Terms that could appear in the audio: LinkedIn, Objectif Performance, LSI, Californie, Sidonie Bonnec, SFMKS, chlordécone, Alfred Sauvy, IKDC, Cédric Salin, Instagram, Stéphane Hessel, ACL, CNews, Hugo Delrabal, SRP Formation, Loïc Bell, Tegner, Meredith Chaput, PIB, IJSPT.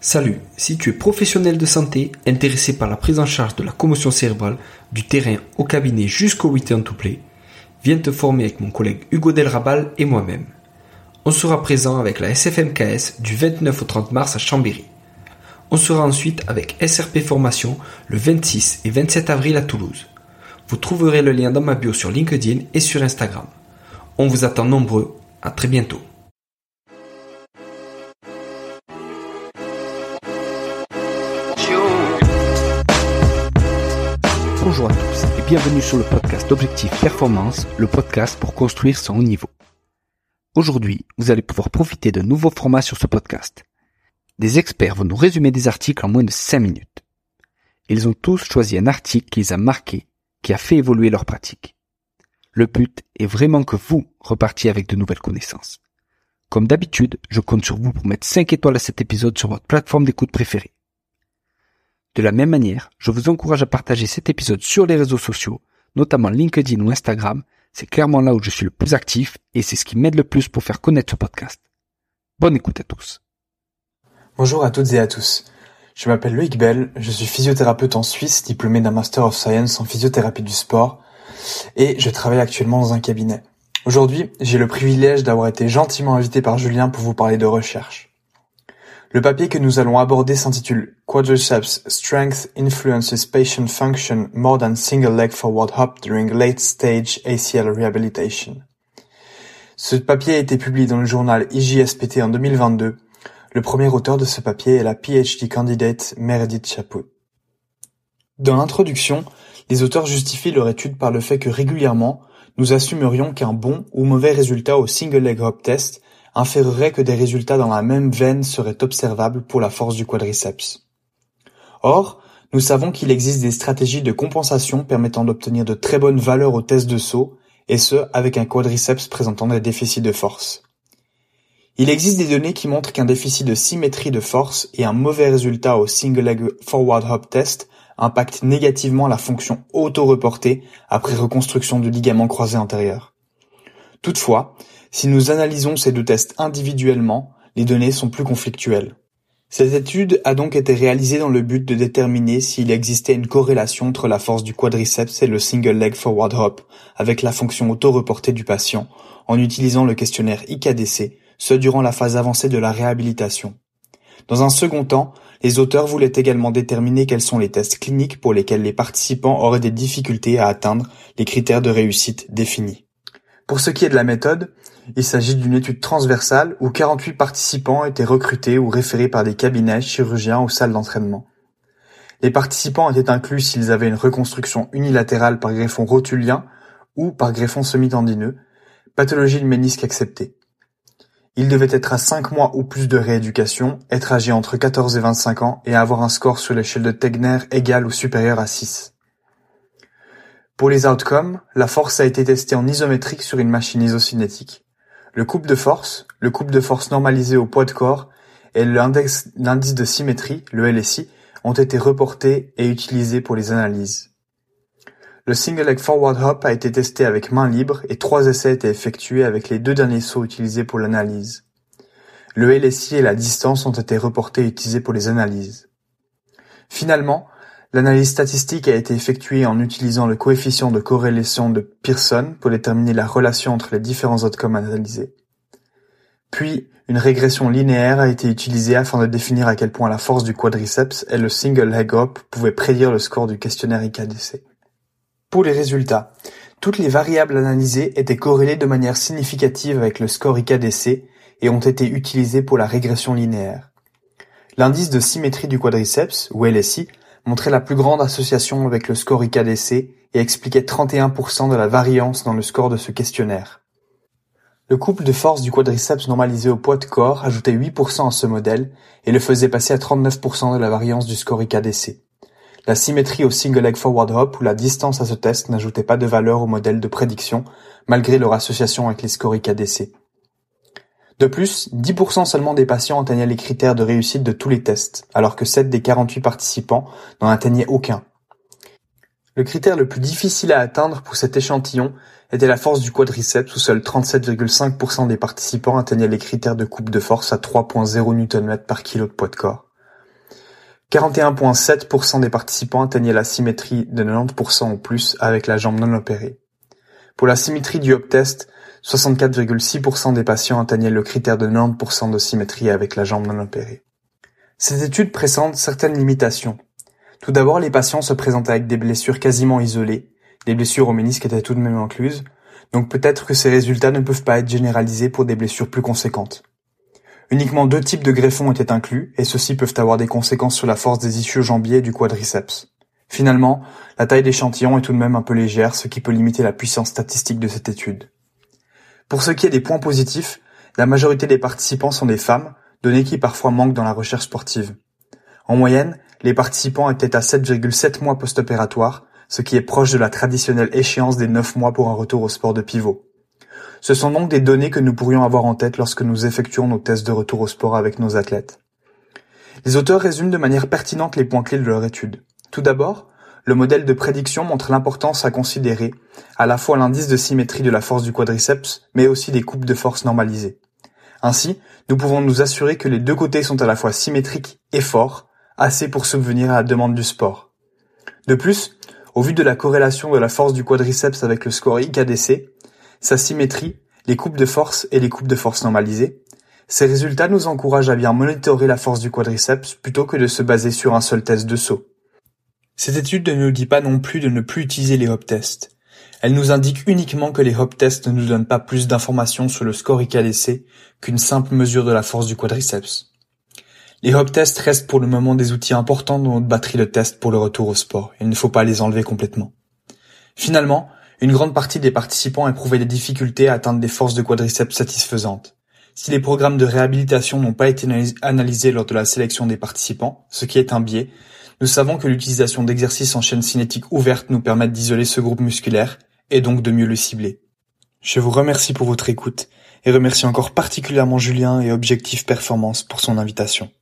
Salut, si tu es professionnel de santé, intéressé par la prise en charge de la commotion cérébrale, du terrain au cabinet jusqu'au week-end to play, viens te former avec mon collègue Hugo Delrabal et moi-même. On sera présent avec la SFMKS du 29 au 30 mars à Chambéry. On sera ensuite avec SRP Formation le 26 et 27 avril à Toulouse. Vous trouverez le lien dans ma bio sur LinkedIn et sur Instagram. On vous attend nombreux, à très bientôt. Bonjour à tous et bienvenue sur le podcast Objectif Performance, le podcast pour construire son haut niveau. Aujourd'hui, vous allez pouvoir profiter d'un nouveau format sur ce podcast. Des experts vont nous résumer des articles en moins de 5 minutes. Ils ont tous choisi un article qui les a marqués, qui a fait évoluer leur pratique. Le but est vraiment que vous repartiez avec de nouvelles connaissances. Comme d'habitude, je compte sur vous pour mettre 5 étoiles à cet épisode sur votre plateforme d'écoute préférée. De la même manière, je vous encourage à partager cet épisode sur les réseaux sociaux, notamment LinkedIn ou Instagram. C'est clairement là où je suis le plus actif et c'est ce qui m'aide le plus pour faire connaître ce podcast. Bonne écoute à tous. Bonjour à toutes et à tous. Je m'appelle Loïc Bell, je suis physiothérapeute en Suisse, diplômé d'un Master of Science en physiothérapie du sport et je travaille actuellement dans un cabinet. Aujourd'hui, j'ai le privilège d'avoir été gentiment invité par Julien pour vous parler de recherche. Le papier que nous allons aborder s'intitule « Quadriceps Strength Influences Patient Function More Than Single Leg Forward Hop During Late Stage ACL Rehabilitation ». Ce papier a été publié dans le journal IJSPT en 2022. Le premier auteur de ce papier est la PhD candidate Meredith Chaput. Dans l'introduction, les auteurs justifient leur étude par le fait que régulièrement, nous assumerions qu'un bon ou mauvais résultat au Single Leg Hop Test inférerait que des résultats dans la même veine seraient observables pour la force du quadriceps. Or, nous savons qu'il existe des stratégies de compensation permettant d'obtenir de très bonnes valeurs au test de saut, et ce, avec un quadriceps présentant des déficits de force. Il existe des données qui montrent qu'un déficit de symétrie de force et un mauvais résultat au Single Leg Forward Hop Test impactent négativement la fonction auto-reportée après reconstruction du ligament croisé antérieur. Toutefois, si nous analysons ces deux tests individuellement, les données sont plus conflictuelles. Cette étude a donc été réalisée dans le but de déterminer s'il existait une corrélation entre la force du quadriceps et le Single Leg Forward Hop avec la fonction auto-reportée du patient en utilisant le questionnaire IKDC, ce durant la phase avancée de la réhabilitation. Dans un second temps, les auteurs voulaient également déterminer quels sont les tests cliniques pour lesquels les participants auraient des difficultés à atteindre les critères de réussite définis. Pour ce qui est de la méthode, il s'agit d'une étude transversale où 48 participants étaient recrutés ou référés par des cabinets, chirurgiens ou salles d'entraînement. Les participants étaient inclus s'ils avaient une reconstruction unilatérale par greffon rotulien ou par greffon semitendineux, pathologie de ménisque acceptée. Ils devaient être à 5 mois ou plus de rééducation, être âgés entre 14 et 25 ans et avoir un score sur l'échelle de Tegner égal ou supérieur à 6. Pour les outcomes, la force a été testée en isométrique sur une machine isocinétique. Le couple de force normalisé au poids de corps et l'indice de symétrie, le LSI, ont été reportés et utilisés pour les analyses. Le Single Leg Forward Hop a été testé avec main libre et 3 essais étaient effectués avec les 2 derniers sauts utilisés pour l'analyse. Le LSI et la distance ont été reportés et utilisés pour les analyses. Finalement, l'analyse statistique a été effectuée en utilisant le coefficient de corrélation de Pearson pour déterminer la relation entre les différents outcomes analysés. Puis, une régression linéaire a été utilisée afin de définir à quel point la force du quadriceps et le Single Leg Hop pouvaient prédire le score du questionnaire IKDC. Pour les résultats, toutes les variables analysées étaient corrélées de manière significative avec le score IKDC et ont été utilisées pour la régression linéaire. L'indice de symétrie du quadriceps, ou LSI, montrait la plus grande association avec le score IKDC et expliquait 31% de la variance dans le score de ce questionnaire. Le couple de force du quadriceps normalisé au poids de corps ajoutait 8% à ce modèle et le faisait passer à 39% de la variance du score IKDC. La symétrie au Single Leg Forward Hop ou la distance à ce test n'ajoutait pas de valeur au modèle de prédiction malgré leur association avec les scores IKDC. De plus, 10% seulement des patients atteignaient les critères de réussite de tous les tests, alors que 7 des 48 participants n'en atteignaient aucun. Le critère le plus difficile à atteindre pour cet échantillon était la force du quadriceps où seuls 37,5% des participants atteignaient les critères de coupe de force à 3,0 Nm par kilo de poids de corps. 41,7% des participants atteignaient la symétrie de 90% ou plus avec la jambe non opérée. Pour la symétrie du hop test, 64,6% des patients atteignaient le critère de 90% de symétrie avec la jambe non opérée. Cette étude présente certaines limitations. Tout d'abord, les patients se présentent avec des blessures quasiment isolées, des blessures au ménisque étaient tout de même incluses, donc peut-être que ces résultats ne peuvent pas être généralisés pour des blessures plus conséquentes. Uniquement 2 types de greffons étaient inclus, et ceux-ci peuvent avoir des conséquences sur la force des ischio-jambiers et du quadriceps. Finalement, la taille d'échantillon est tout de même un peu légère, ce qui peut limiter la puissance statistique de cette étude. Pour ce qui est des points positifs, la majorité des participants sont des femmes, données qui parfois manquent dans la recherche sportive. En moyenne, les participants étaient à 7,7 mois post-opératoire, ce qui est proche de la traditionnelle échéance des 9 mois pour un retour au sport de pivot. Ce sont donc des données que nous pourrions avoir en tête lorsque nous effectuons nos tests de retour au sport avec nos athlètes. Les auteurs résument de manière pertinente les points clés de leur étude. Tout d'abord, le modèle de prédiction montre l'importance à considérer, à la fois l'indice de symétrie de la force du quadriceps, mais aussi des coupes de force normalisées. Ainsi, nous pouvons nous assurer que les deux côtés sont à la fois symétriques et forts, assez pour subvenir à la demande du sport. De plus, au vu de la corrélation de la force du quadriceps avec le score IKDC, sa symétrie, les coupes de force et les coupes de force normalisées, ces résultats nous encouragent à bien monitorer la force du quadriceps plutôt que de se baser sur un seul test de saut. Cette étude ne nous dit pas non plus de ne plus utiliser les hop tests. Elle nous indique uniquement que les hop tests ne nous donnent pas plus d'informations sur le score IKDC qu'une simple mesure de la force du quadriceps. Les hop tests restent pour le moment des outils importants dans notre batterie de tests pour le retour au sport. Il ne faut pas les enlever complètement. Finalement, une grande partie des participants éprouvaient des difficultés à atteindre des forces de quadriceps satisfaisantes. Si les programmes de réhabilitation n'ont pas été analysés lors de la sélection des participants, ce qui est un biais, nous savons que l'utilisation d'exercices en chaîne cinétique ouverte nous permet d'isoler ce groupe musculaire et donc de mieux le cibler. Je vous remercie pour votre écoute et remercie encore particulièrement Julien et Objectif Performance pour son invitation.